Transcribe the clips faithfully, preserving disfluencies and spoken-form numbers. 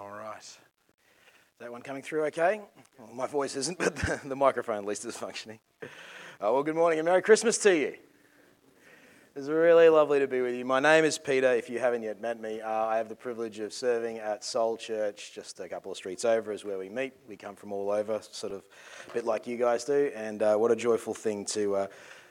All right. Is that one coming through okay? Well, my voice isn't, but the, the microphone at least is functioning. Uh, well, good morning and Merry Christmas to you. It's really lovely to be with you. My name is Peter. If you haven't yet met me, uh, I have the privilege of serving at Soul Church, just a couple of streets over is where we meet. We come from all over, sort of a bit like you guys do, and uh, what a joyful thing to, uh,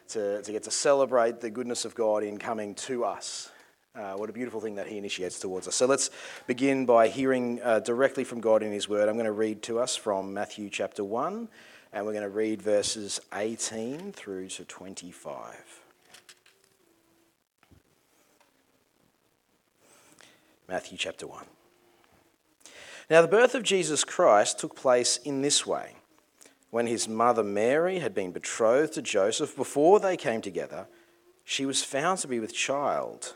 to, to get to celebrate the goodness of God in coming to us. Uh, what a beautiful thing that he initiates towards us. So let's begin by hearing uh, directly from God in his word. I'm going to read to us from Matthew chapter one, and we're going to read verses eighteen through to twenty-five. Matthew chapter one. Now the birth of Jesus Christ took place in this way. When his mother Mary had been betrothed to Joseph, before they came together, she was found to be with child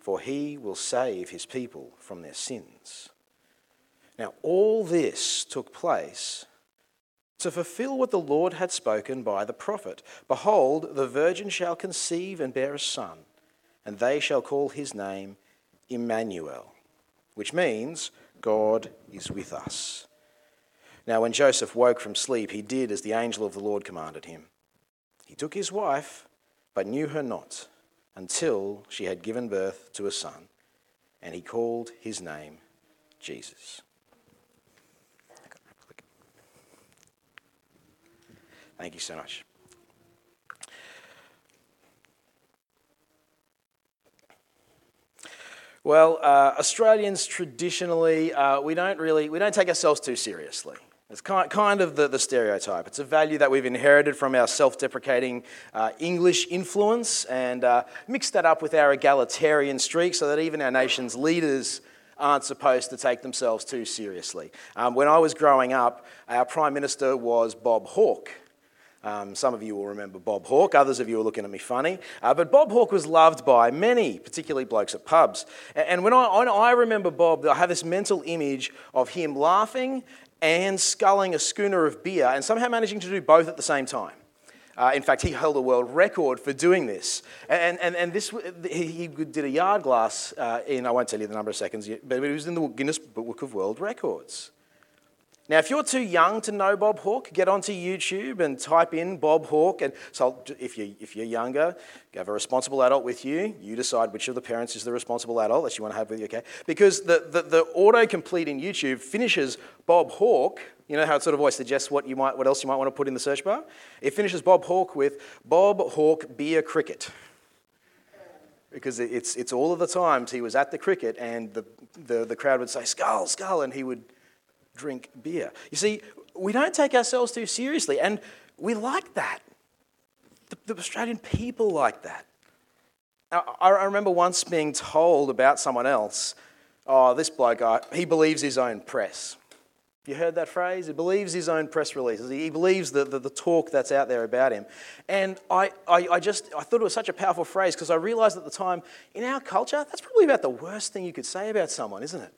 for he will save his people from their sins." Now all this took place to fulfill what the Lord had spoken by the prophet, "Behold, the virgin shall conceive and bear a son, and they shall call his name Emmanuel," which means God is with us. Now when Joseph woke from sleep, he did as the angel of the Lord commanded him. He took his wife, but knew her not until she had given birth to a son, and he called his name Jesus. Thank you so much. Well, uh, Australians traditionally, uh, we don't really, we don't take ourselves too seriously. It's kind, kind of the, the stereotype. It's a value that we've inherited from our self-deprecating uh, English influence and uh, mixed that up with our egalitarian streak so that even our nation's leaders aren't supposed to take themselves too seriously. Um, when I was growing up, our Prime Minister was Bob Hawke. Um, some of you will remember Bob Hawke, others of you are looking at me funny. Uh, but Bob Hawke was loved by many, particularly blokes at pubs. And, and when I, I remember Bob, I have this mental image of him laughing and sculling a schooner of beer and somehow managing to do both at the same time. Uh, in fact, he held a world record for doing this. And and, and this he did a yard glass uh, in, I won't tell you the number of seconds, but it was in the Guinness Book of World Records. Now, if you're too young to know Bob Hawke, get onto YouTube and type in Bob Hawke. And so, if you if you're younger, you have a responsible adult with you. You decide which of the parents is the responsible adult that you want to have with you. Okay, because the the, the autocomplete in YouTube finishes Bob Hawke. You know how it sort of always suggests what you might what else you might want to put in the search bar. It finishes Bob Hawke with Bob Hawke beer cricket. Because it's it's all of the times he was at the cricket, and the the, the crowd would say skull skull, and he would drink beer. You see, we don't take ourselves too seriously, and we like that. The, the Australian people like that. I, I remember once being told about someone else, oh, this bloke, I, he believes his own press. You heard that phrase? He believes his own press releases. He, he believes the, the, the talk that's out there about him. And I, I, I just, I thought it was such a powerful phrase because I realised at the time, in our culture, that's probably about the worst thing you could say about someone, isn't it?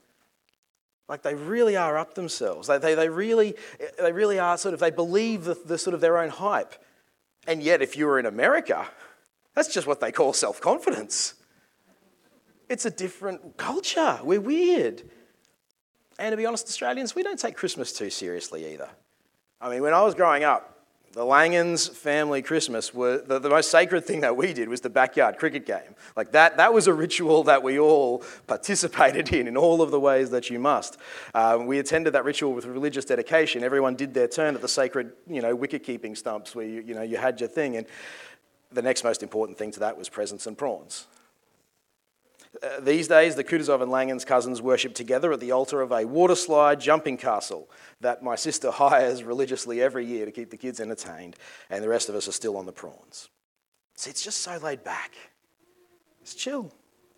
Like they really are up themselves. They, they, they really they really are sort of, they believe the, the sort of their own hype. And yet if you were in America, that's just what they call self-confidence. It's a different culture. We're weird. And to be honest, Australians, we don't take Christmas too seriously either. I mean, when I was growing up, the Langens family Christmas, were the, the most sacred thing that we did was the backyard cricket game. Like that, that was a ritual that we all participated in, in all of the ways that you must. Um, we attended that ritual with religious dedication. Everyone did their turn at the sacred, you know, wicket-keeping stumps where you, you know, you had your thing. And the next most important thing to that was presents and prawns. Uh, these days, the Kutuzov and Langens cousins worship together at the altar of a waterslide jumping castle that my sister hires religiously every year to keep the kids entertained, and the rest of us are still on the prawns. See, it's just so laid back. It's chill.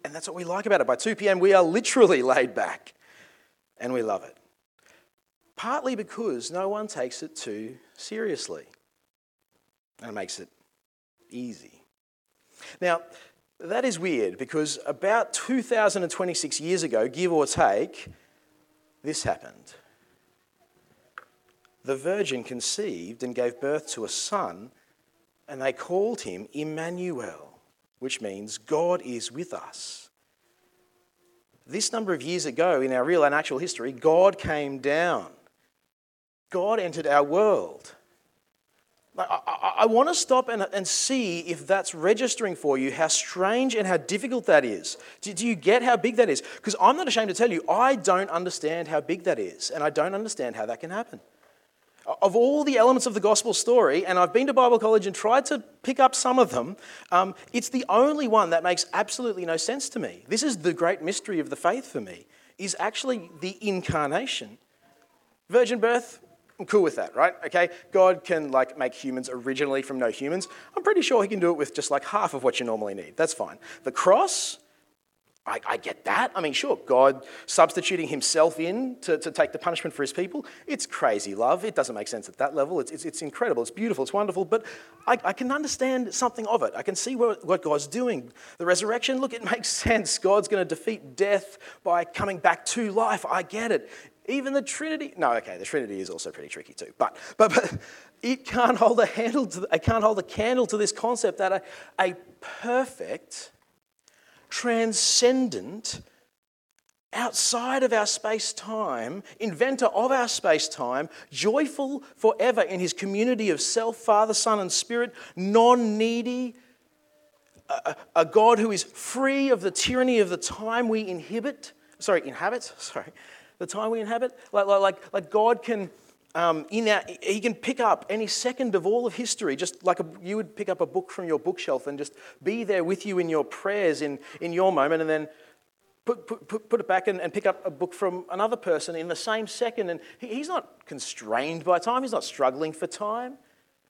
And that's what we like about it. By two p.m., we are literally laid back, and we love it. partly because no one takes it too seriously. That makes it easy. Now, that is weird because about two thousand twenty-six years ago, give or take, this happened. The Virgin conceived and gave birth to a son, and they called him Emmanuel, which means God is with us. This number of years ago in our real and actual history, God came down. God entered our world. I, I, I want to stop and, and see if that's registering for you, how strange and how difficult that is. Do, do you get how big that is? Because I'm not ashamed to tell you, I don't understand how big that is, and I don't understand how that can happen. Of all the elements of the gospel story, and I've been to Bible college and tried to pick up some of them, um, it's the only one that makes absolutely no sense to me. This is the great mystery of the faith for me, is actually the incarnation. Virgin birth, I'm cool with that, right? Okay, God can like make humans originally from no humans. I'm pretty sure he can do it with just like half of what you normally need. That's fine. The cross, I, I get that. I mean, sure, God substituting himself in to, to take the punishment for his people. It's crazy love. It doesn't make sense at that level. It's, it's, it's incredible. It's beautiful. It's wonderful. But I, I can understand something of it. I can see what, what God's doing. The resurrection, look, it makes sense. God's going to defeat death by coming back to life. I get it. Even the Trinity. No, okay, the Trinity is also pretty tricky too. But but, but it can't hold a handle to, it can't hold a candle to this concept that a, a perfect, transcendent, outside of our space-time, inventor of our space-time, joyful forever in his community of self, Father, Son, and Spirit, non-needy, a, a God who is free of the tyranny of the time we inhibit, sorry, inhabit, sorry, the time we inhabit. Like, like, like God can, um, in our, he can pick up any second of all of history, just like a, you would pick up a book from your bookshelf and just be there with you in your prayers, in, in your moment, and then put put, put, put it back and, and pick up a book from another person in the same second. And he, he's not constrained by time. He's not struggling for time.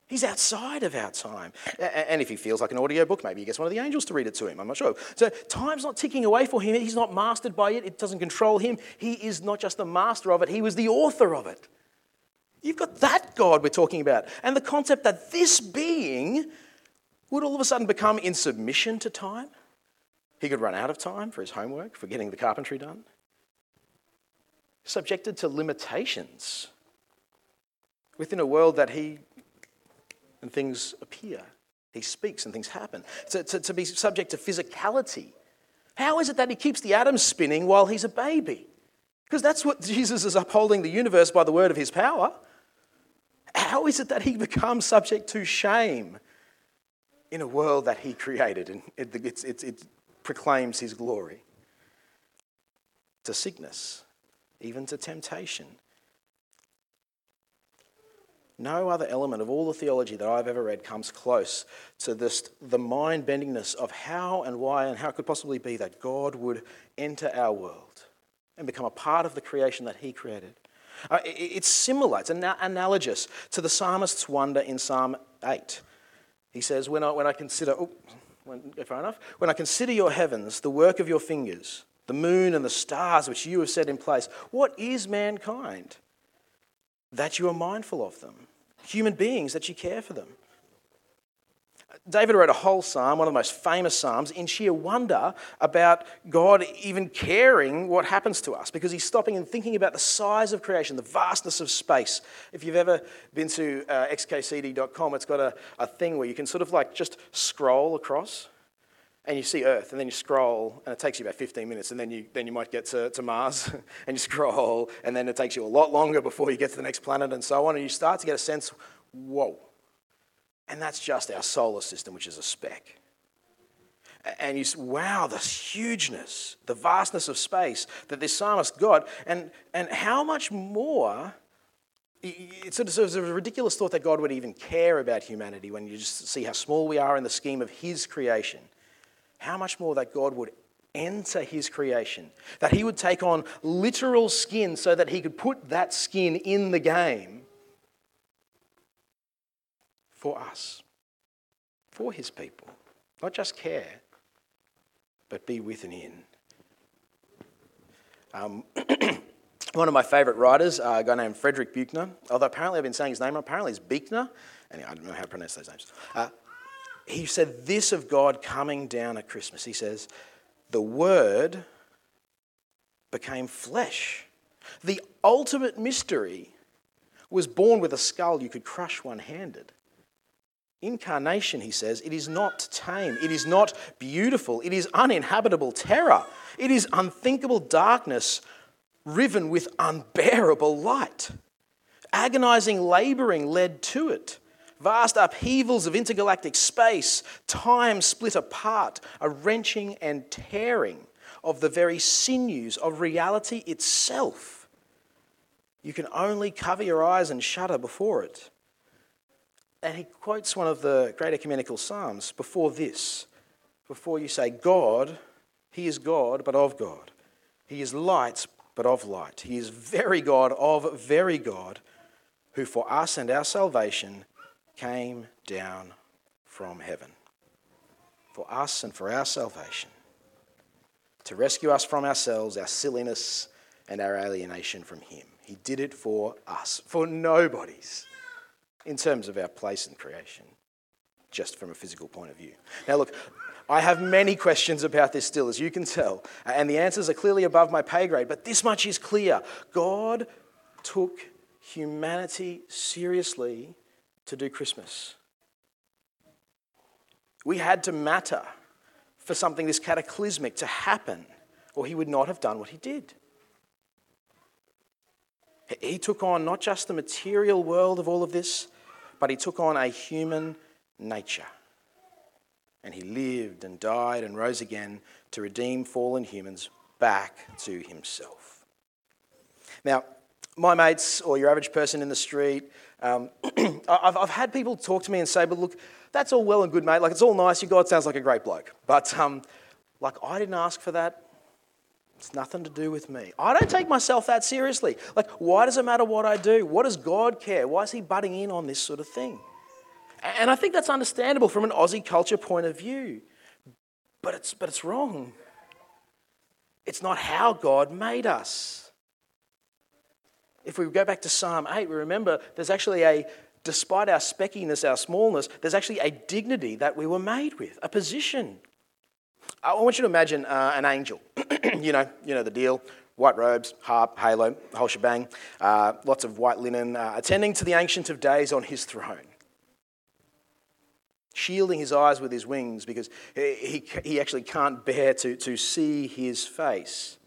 He's outside of our time. And if he feels like an audio book, maybe he gets one of the angels to read it to him. I'm not sure. So time's not ticking away for him. He's not mastered by it. It doesn't control him. He is not just the master of it. He was the author of it. You've got that God we're talking about. And the concept that this being would all of a sudden become in submission to time. He could run out of time for his homework, for getting the carpentry done. Subjected to limitations within a world that he... and things appear. He speaks and things happen. To, to, to be subject to physicality. How is it that he keeps the atoms spinning while he's a baby? Because that's what Jesus is upholding the universe by the word of his power. How is it that he becomes subject to shame in a world that he created and it, it, it, it proclaims his glory? To sickness, even to temptation. No other element of all the theology that I've ever read comes close to this, the mind-bendingness of how and why and how it could possibly be that God would enter our world and become a part of the creation that he created. Uh, it, it's similar, it's an, analogous to the psalmist's wonder in Psalm eight. He says, when I, when I consider, oh, when, far enough, when I consider your heavens, the work of your fingers, the moon and the stars which you have set in place, what is mankind that you are mindful of them? Human beings, that you care for them. David wrote a whole psalm, one of the most famous psalms, in sheer wonder about God even caring what happens to us, because he's stopping and thinking about the size of creation, the vastness of space. If you've ever been to uh, x k c d dot com, it's got a, a thing where you can sort of like just scroll across and you see Earth, and then you scroll, and it takes you about fifteen minutes, and then you then you might get to, to Mars, and you scroll, and then it takes you a lot longer before you get to the next planet, and so on, and you start to get a sense, whoa. And that's just our solar system, which is a speck. And you say, wow, this hugeness, the vastness of space that this psalmist God, and, and how much more, it's sort of a ridiculous thought that God would even care about humanity when you just see how small we are in the scheme of his creation. How much more that God would enter his creation, that he would take on literal skin so that he could put that skin in the game for us, for his people. Not just care, but be with and in. Um, One of my favourite writers, uh, a guy named Frederick Buechner, although apparently I've been saying his name, apparently it's Buechner. Anyway, I don't know how to pronounce those names. Uh, he said this of God coming down at Christmas. He says, the Word became flesh. The ultimate mystery was born with a skull you could crush one-handed. Incarnation, he says, it is not tame, it is not beautiful, it is uninhabitable terror, it is unthinkable darkness riven with unbearable light. Agonizing laboring led to it. Vast upheavals of intergalactic space, time split apart, a wrenching and tearing of the very sinews of reality itself. You can only cover your eyes and shudder before it. And he quotes one of the great ecumenical psalms before this, before you say, God, he is God, but of God. He is light, but of light. He is very God, of very God, who for us and our salvation came down from heaven. For us and for our salvation. To rescue us from ourselves, our silliness, and our alienation from him. He did it for us, for nobody's. In terms of our place in creation, just from a physical point of view. Now look, I have many questions about this still, as you can tell, and the answers are clearly above my pay grade, but this much is clear. God took humanity seriously to do Christmas. We had to matter for something this cataclysmic to happen, or he would not have done what he did. He took on not just the material world of all of this, but he took on a human nature. And he lived and died and rose again to redeem fallen humans back to himself. Now, my mates or your average person in the street, um, I've, I've had people talk to me and say, but look, that's all well and good, mate. Like, it's all nice. Your God sounds like a great bloke. But, um, like, I didn't ask for that. It's nothing to do with me. I don't take myself that seriously. Like, why does it matter what I do? What does God care? Why is he butting in on this sort of thing? And I think that's understandable from an Aussie culture point of view. But it's, but it's wrong. It's not how God made us. If we go back to Psalm eight, we remember there's actually a, despite our speckiness, our smallness, there's actually a dignity that we were made with, a position. I want you to imagine uh, an angel. You know, you know the deal. White robes, harp, halo, whole shebang. Uh, lots of white linen. Uh, attending to the Ancient of Days on his throne. Shielding his eyes with his wings because he he actually can't bear to, to see his face.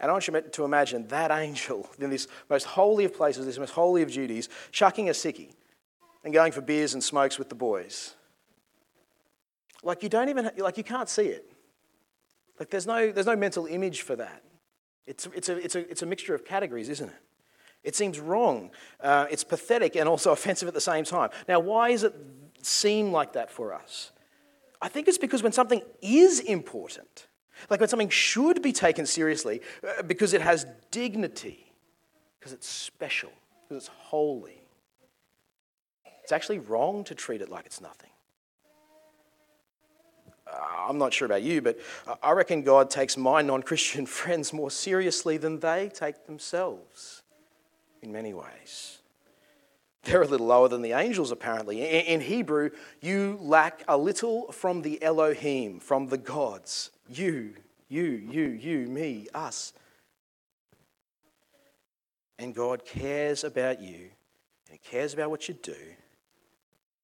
And I want you to imagine that angel in this most holy of places, this most holy of duties, chucking a sickie and going for beers and smokes with the boys. Like you don't even, like you can't see it. Like there's no, there's no mental image for that. It's, it's a, it's a, it's a mixture of categories, isn't it? It seems wrong. Uh, it's pathetic and also offensive at the same time. Now, why does it seem like that for us? I think it's because when something is important, like when something should be taken seriously, uh, because it has dignity, because it's special, because it's holy. It's actually wrong to treat it like it's nothing. I'm not sure about you, but I reckon God takes my non-Christian friends more seriously than they take themselves in many ways. They're a little lower than the angels, apparently. In Hebrew, you lack a little from the Elohim, from the gods. You, you, you, you, me, us. And God cares about you, and he cares about what you do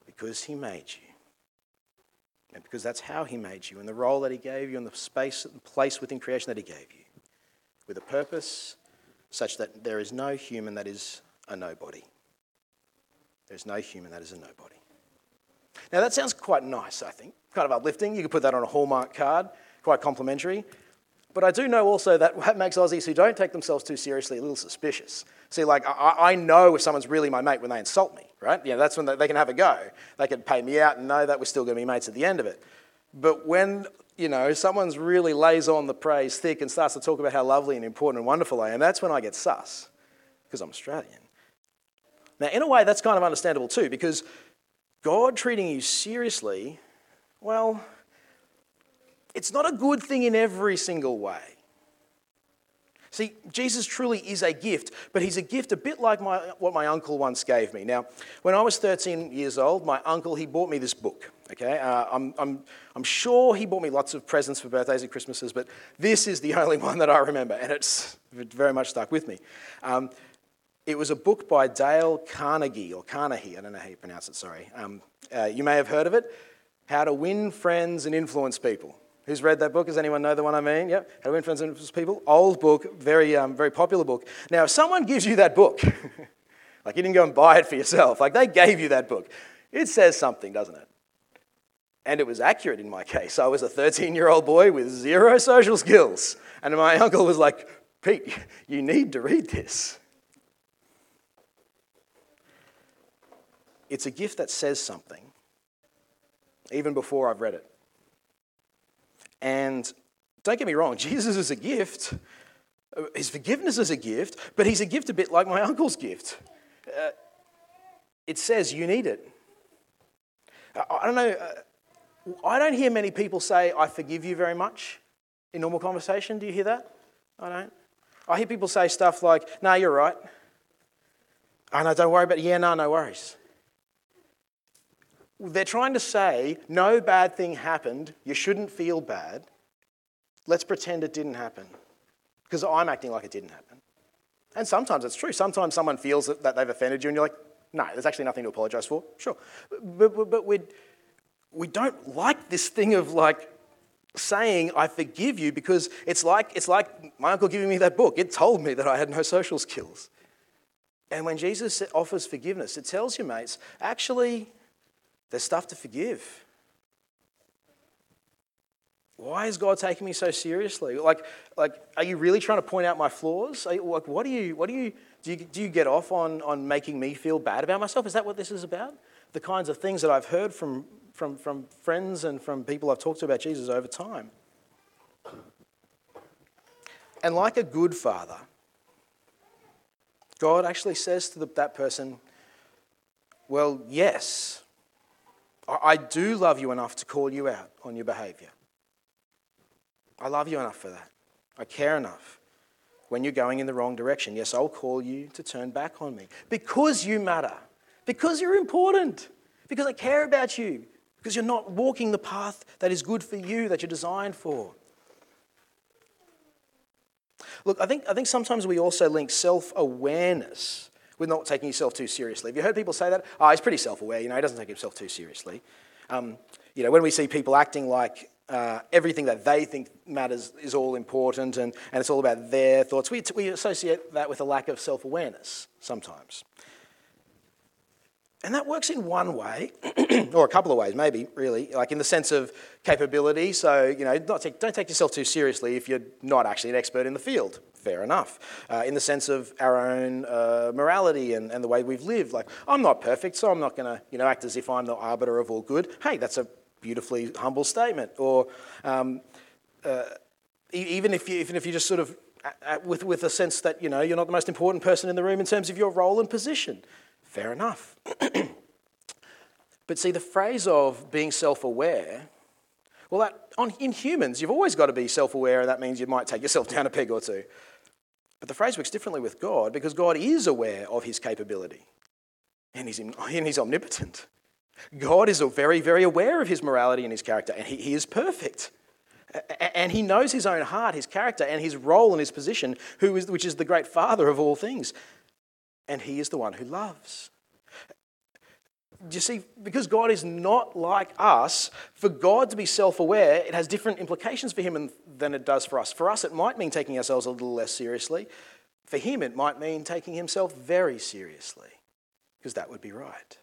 because he made you. And because that's how he made you and the role that he gave you and the space and place within creation that he gave you. With a purpose such that there is no human that is a nobody. There's no human that is a nobody. Now that sounds quite nice, I think. Kind of uplifting. You could put that on a Hallmark card. Quite complimentary. But I do know also that what makes Aussies who don't take themselves too seriously a little suspicious. See, like, I, I know if someone's really my mate when they insult me, right? Yeah, that's when they, they can have a go. They can pay me out and know that we're still going to be mates at the end of it. But when, you know, someone's really lays on the praise thick and starts to talk about how lovely and important and wonderful I am, that's when I get sus, because I'm Australian. Now, in a way, that's kind of understandable too, because God treating you seriously, well, it's not a good thing in every single way. See, Jesus truly is a gift, but he's a gift a bit like my, what my uncle once gave me. Now, when I was thirteen years old, my uncle, he bought me this book. Okay, uh, I'm, I'm, I'm sure he bought me lots of presents for birthdays and Christmases, but this is the only one that I remember, and it's it very much stuck with me. Um, it was a book by Dale Carnegie, or Carnegie, I don't know how you pronounce it, sorry. Um, uh, you may have heard of it, How to Win Friends and Influence People. Who's read that book? Does anyone know the one I mean? Yep, How to Win Friends and Influence People. Old book, very um, very popular book. Now, if someone gives you that book, like you didn't go and buy it for yourself, like they gave you that book, it says something, doesn't it? And it was accurate in my case. I was a thirteen-year-old boy with zero social skills. And my uncle was like, Pete, you need to read this. It's a gift that says something, even before I've read it. And don't get me wrong, Jesus is a gift. His forgiveness is a gift, but he's a gift a bit like my uncle's gift. Uh, it says you need it. I, I don't know... Uh, I don't hear many people say, I forgive you very much in normal conversation. Do you hear that? I don't. I hear people say stuff like, no, nah, you're right. Oh, no, don't worry about it. Yeah, no, no worries. They're trying to say, no bad thing happened. You shouldn't feel bad. Let's pretend it didn't happen because I'm acting like it didn't happen. And sometimes it's true. Sometimes someone feels that they've offended you and you're like, no, there's actually nothing to apologise for. Sure. But, but, but we'd... We don't like this thing of like saying, I forgive you, because it's like it's like my uncle giving me that book. It told me that I had no social skills. And when Jesus offers forgiveness, it tells you, mates, actually, there's stuff to forgive. Why is God taking me so seriously? Like, like, are you really trying to point out my flaws? Are you, like, what do you, what do you, do you, do you get off on, on making me feel bad about myself? Is that what this is about? The kinds of things that I've heard from From, from friends and from people I've talked to about Jesus over time. And like a good father, God actually says to the, that person, well, yes, I, I do love you enough to call you out on your behaviour. I love you enough for that. I care enough when you're going in the wrong direction. Yes, I'll call you to turn back on me because you matter, because you're important, because I care about you. Because you're not walking the path that is good for you, that you're designed for. Look, I think I think sometimes we also link self-awareness with not taking yourself too seriously. Have you heard people say that? Oh, he's pretty self-aware, you know, he doesn't take himself too seriously. Um, you know, when we see people acting like uh, everything that they think matters is all important and, and it's all about their thoughts, we, we associate that with a lack of self-awareness sometimes. And that works in one way, or a couple of ways maybe, really, like in the sense of capability. So, you know, not take, don't take yourself too seriously if you're not actually an expert in the field. Fair enough. Uh, in the sense of our own uh, morality and, and the way we've lived. Like, I'm not perfect, so I'm not going to, you know, act as if I'm the arbiter of all good. Hey, that's a beautifully humble statement. Or um, uh, even if you, even if you just sort of, uh, with, with a sense that, you know, you're not the most important person in the room in terms of your role and position. Fair enough. But see, the phrase of being self-aware, well, that, on, in humans, you've always got to be self-aware, and that means you might take yourself down a peg or two. But the phrase works differently with God, because God is aware of his capability, and he's, in, and he's omnipotent. God is very, very aware of his morality and his character, and he, he is perfect. A, and he knows his own heart, his character, and his role and his position, who is, which is the great Father of all things. And he is the one who loves. You see, because God is not like us, for God to be self-aware, it has different implications for him than it does for us. For us, it might mean taking ourselves a little less seriously. For him, it might mean taking himself very seriously, because that would be right.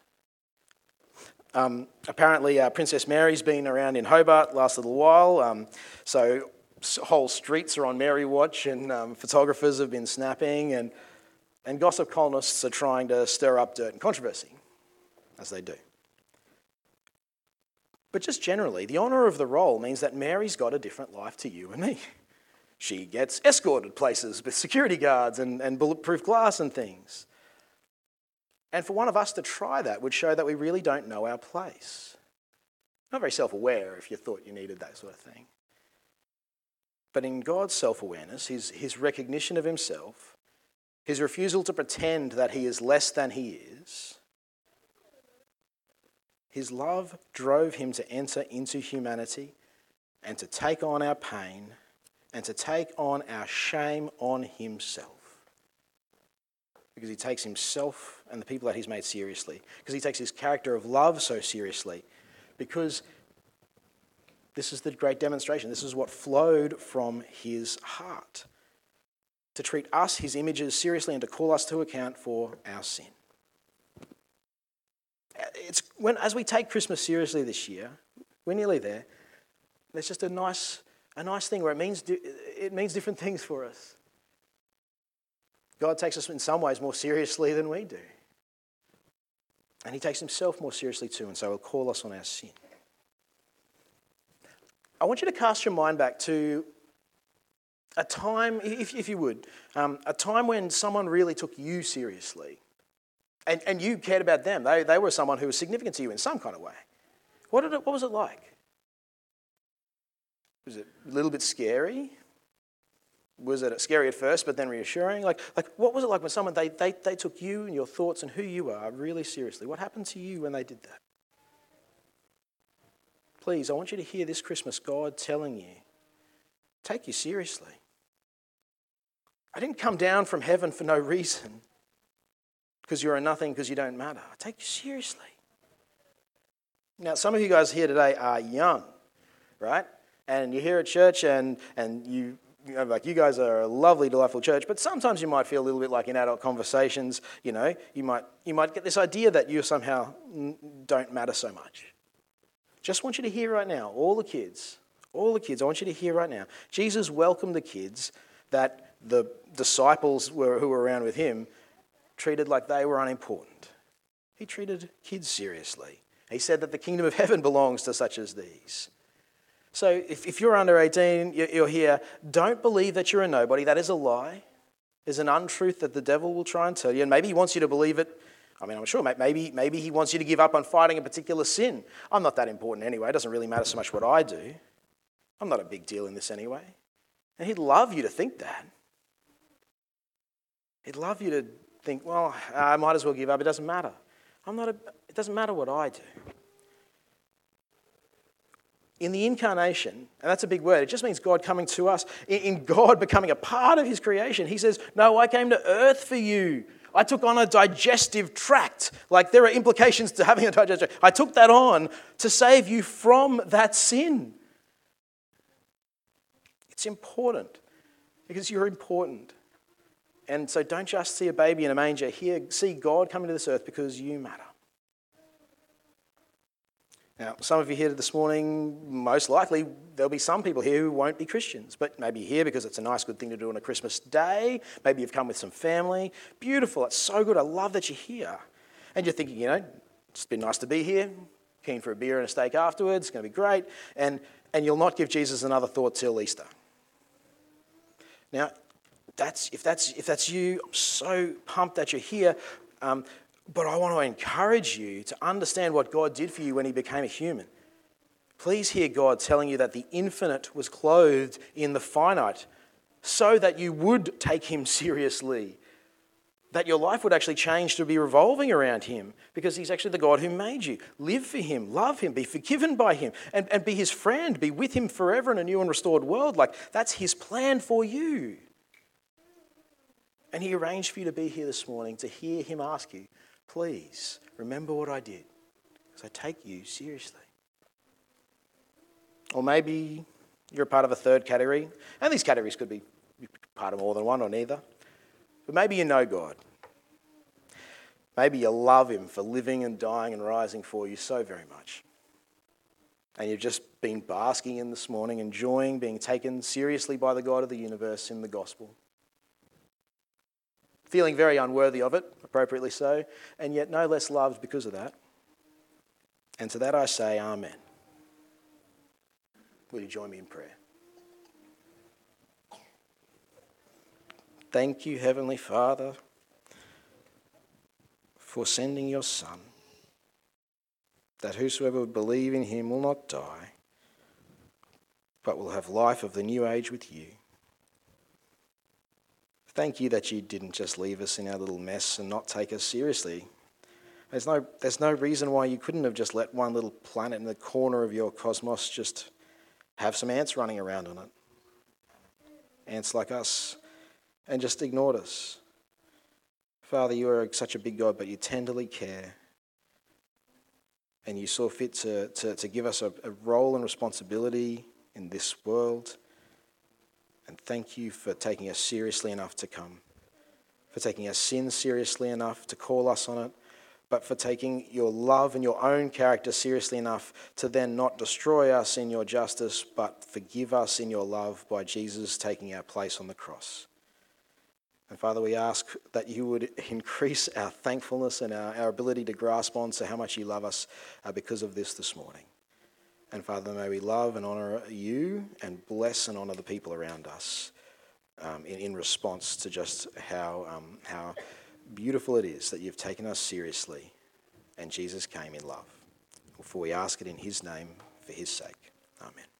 Um, apparently, uh, Princess Mary's been around in Hobart last little while, um, so whole streets are on Mary watch, and um, photographers have been snapping, and And gossip columnists are trying to stir up dirt and controversy, as they do. But just generally, the honour of the role means that Mary's got a different life to you and me. She gets escorted places with security guards and, and bulletproof glass and things. And for one of us to try that would show that we really don't know our place. Not very self-aware if you thought you needed that sort of thing. But in God's self-awareness, his, his recognition of himself, his refusal to pretend that he is less than he is, his love drove him to enter into humanity and to take on our pain and to take on our shame on himself. Because he takes himself and the people that he's made seriously. Because he takes his character of love so seriously. Because this is the great demonstration. This is what flowed from his heart. To treat us, his images, seriously and to call us to account for our sin. It's when, as we take Christmas seriously this year, we're nearly there. There's just a nice, a nice thing where it means it means different things for us. God takes us in some ways more seriously than we do. And he takes himself more seriously too, and so he'll call us on our sin. I want you to cast your mind back to a time, if, if you would, um, a time when someone really took you seriously. And, and you cared about them. They, they were someone who was significant to you in some kind of way. What did it, what was it like? Was it a little bit scary? Was it scary at first, but then reassuring? Like, like what was it like when someone, they, they, they took you and your thoughts and who you are really seriously? What happened to you when they did that? Please, I want you to hear this Christmas God telling you, take you seriously. I didn't come down from heaven for no reason, because you're a nothing, because you don't matter. I take you seriously. Now, some of you guys here today are young, right? And you're here at church and, and you... You know, like you guys are a lovely, delightful church, but sometimes you might feel a little bit like in adult conversations, you know, you might you might get this idea that you somehow n- don't matter so much. Just want you to hear right now, all the kids, all the kids, I want you to hear right now, Jesus welcomed the kids that the disciples were who were around with him treated like they were unimportant. He treated kids seriously. He said that the kingdom of heaven belongs to such as these. So if, if you're under eighteen, you're here, don't believe that you're a nobody. That is a lie. There's an untruth that the devil will try and tell you. And maybe he wants you to believe it. I mean, I'm sure maybe maybe he wants you to give up on fighting a particular sin. I'm not that important anyway. It doesn't really matter so much what I do. I'm not a big deal in this anyway. And he'd love you to think that. He'd love you to think, well, I might as well give up. It doesn't matter. I'm not a, it doesn't matter what I do. In the incarnation, and that's a big word, it just means God coming to us, in God becoming a part of his creation. He says, no, I came to earth for you. I took on a digestive tract. Like there are implications to having a digestive tract. I took that on to save you from that sin. It's important because you're important. And so don't just see a baby in a manger. Here, see God coming to this earth because you matter. Now, some of you here this morning, most likely, there'll be some people here who won't be Christians, but maybe here because it's a nice, good thing to do on a Christmas day. Maybe you've come with some family. Beautiful. It's so good. I love that you're here. And you're thinking, you know, it's been nice to be here. Keen for a beer and a steak afterwards. It's going to be great. And, and you'll not give Jesus another thought till Easter. Now, that's if that's if that's you, I'm so pumped that you're here. Um, But I want to encourage you to understand what God did for you when he became a human. Please hear God telling you that the infinite was clothed in the finite so that you would take him seriously, that your life would actually change to be revolving around him because he's actually the God who made you. Live for him, love him, be forgiven by him, and, and be his friend, be with him forever in a new and restored world. Like that's his plan for you. And he arranged for you to be here this morning to hear him ask you, please remember what I did because I take you seriously. Or maybe you're a part of a third category. And these categories could be part of more than one or neither. But maybe you know God. Maybe you love him for living and dying and rising for you so very much. And you've just been basking in this morning, enjoying being taken seriously by the God of the universe in the gospel. Feeling very unworthy of it, appropriately so, and yet no less loved because of that. And to that I say, amen. Will you join me in prayer? Thank you, Heavenly Father, for sending your Son, that whosoever would believe in him will not die, but will have life of the new age with you. Thank you that you didn't just leave us in our little mess and not take us seriously. There's no, there's no reason why you couldn't have just let one little planet in the corner of your cosmos just have some ants running around on it. Ants like us. And just ignored us. Father, you are such a big God, but you tenderly care. And you saw fit to, to, to give us a, a role and responsibility in this world. And thank you for taking us seriously enough to come. For taking our sin seriously enough to call us on it. But for taking your love and your own character seriously enough to then not destroy us in your justice, but forgive us in your love by Jesus taking our place on the cross. And Father, we ask that you would increase our thankfulness and our, our ability to grasp on to how much you love us uh, because of this this morning. And Father, may we love and honour you and bless and honour the people around us um, in, in response to just how um, how... beautiful it is that you've taken us seriously and Jesus came in love. For we ask it in his name, for his sake. Amen.